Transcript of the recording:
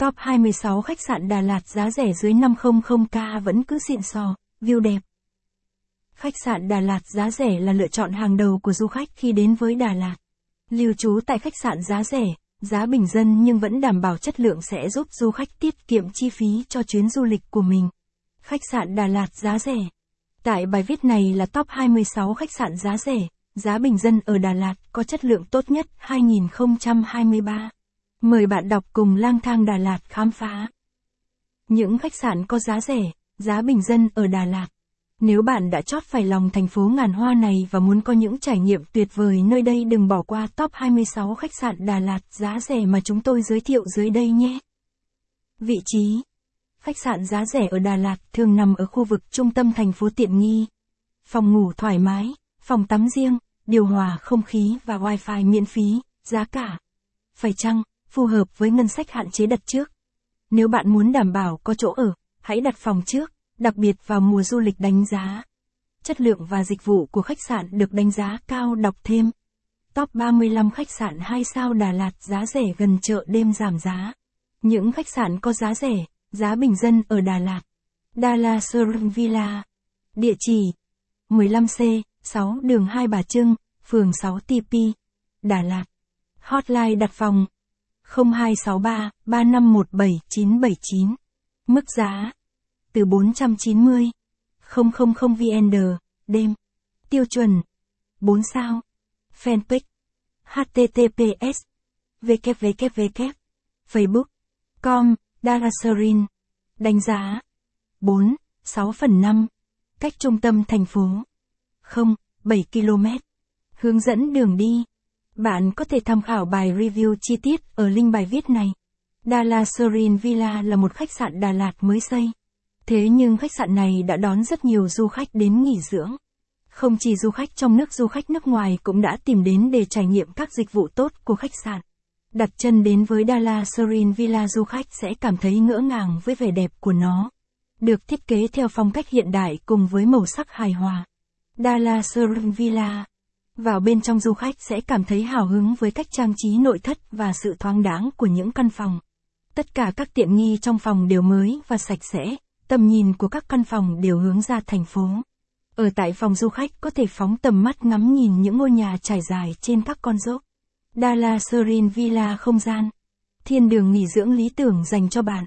Top 26 khách sạn Đà Lạt giá rẻ dưới 500k vẫn cứ xịn sò, view đẹp. Khách sạn Đà Lạt giá rẻ là lựa chọn hàng đầu của du khách khi đến với Đà Lạt. Lưu trú tại khách sạn giá rẻ, giá bình dân nhưng vẫn đảm bảo chất lượng sẽ giúp du khách tiết kiệm chi phí cho chuyến du lịch của mình. Khách sạn Đà Lạt giá rẻ. Tại bài viết này là top 26 khách sạn giá rẻ, giá bình dân ở Đà Lạt có chất lượng tốt nhất 2023. Mời bạn đọc cùng Lang Thang Đà Lạt khám phá những khách sạn có giá rẻ, giá bình dân ở Đà Lạt. Nếu bạn đã chót phải lòng thành phố ngàn hoa này và muốn có những trải nghiệm tuyệt vời nơi đây, đừng bỏ qua top 26 khách sạn Đà Lạt giá rẻ mà chúng tôi giới thiệu dưới đây nhé. Vị trí. Khách sạn giá rẻ ở Đà Lạt thường nằm ở khu vực trung tâm thành phố tiện nghi. Phòng ngủ thoải mái, phòng tắm riêng, điều hòa không khí và wifi miễn phí, giá cả. Phải chăng, phù hợp với ngân sách hạn chế đặt trước? Nếu bạn muốn đảm bảo có chỗ ở, hãy đặt phòng trước, đặc biệt vào mùa du lịch đánh giá. Chất lượng và dịch vụ của khách sạn được đánh giá cao. Đọc thêm. Top 35 khách sạn 2 sao Đà Lạt giá rẻ gần chợ đêm giảm giá. Những khách sạn có giá rẻ, giá bình dân ở Đà Lạt. Dalat Serene Villa. Địa chỉ 15C, 6 đường Hai Bà Trưng, phường 6 TP, Đà Lạt. Hotline đặt phòng 0263 3517 979. Mức giá từ 490.000 VND đêm. Tiêu chuẩn 4 sao. Fanpage https://www.facebook.com Dalat Serene. Đánh giá 4/6/5. Cách trung tâm thành phố 0,7 km. Hướng dẫn đường đi. Bạn có thể tham khảo bài review chi tiết ở link bài viết này. Dalat Serene Villa là một khách sạn Đà Lạt mới xây. Thế nhưng khách sạn này đã đón rất nhiều du khách đến nghỉ dưỡng. Không chỉ du khách trong nước, du khách nước ngoài cũng đã tìm đến để trải nghiệm các dịch vụ tốt của khách sạn. Đặt chân đến với Dalat Serene Villa, du khách sẽ cảm thấy ngỡ ngàng với vẻ đẹp của nó. Được thiết kế theo phong cách hiện đại cùng với màu sắc hài hòa. Dalat Serene Villa. Vào bên trong, du khách sẽ cảm thấy hào hứng với cách trang trí nội thất và sự thoáng đáng của những căn phòng. Tất cả các tiện nghi trong phòng đều mới và sạch sẽ, tầm nhìn của các căn phòng đều hướng ra thành phố. Ở tại phòng, du khách có thể phóng tầm mắt ngắm nhìn những ngôi nhà trải dài trên các con dốc. Dalat Serene Villa, không gian thiên đường nghỉ dưỡng lý tưởng dành cho bạn.